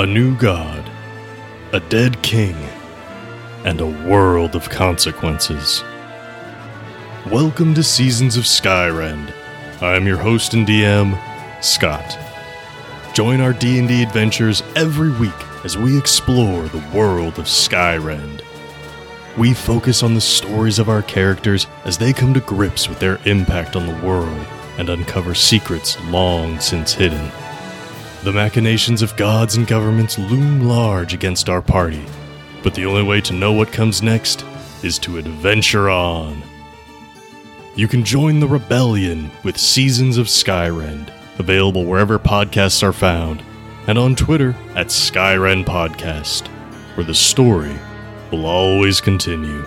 a new god, a dead king, and a world of consequences. Welcome to Seasons of Skyrend. I am your host and DM, Scott. Join our D&D adventures every week as we explore the world of Skyrend. We focus on the stories of our characters as they come to grips with their impact on the world and uncover secrets long since hidden. The machinations of gods and governments loom large against our party, but the only way to know what comes next is to adventure on. You can join the rebellion with Seasons of Skyrend, available wherever podcasts are found, and on Twitter @SkyrendPodcast, where the story will always continue.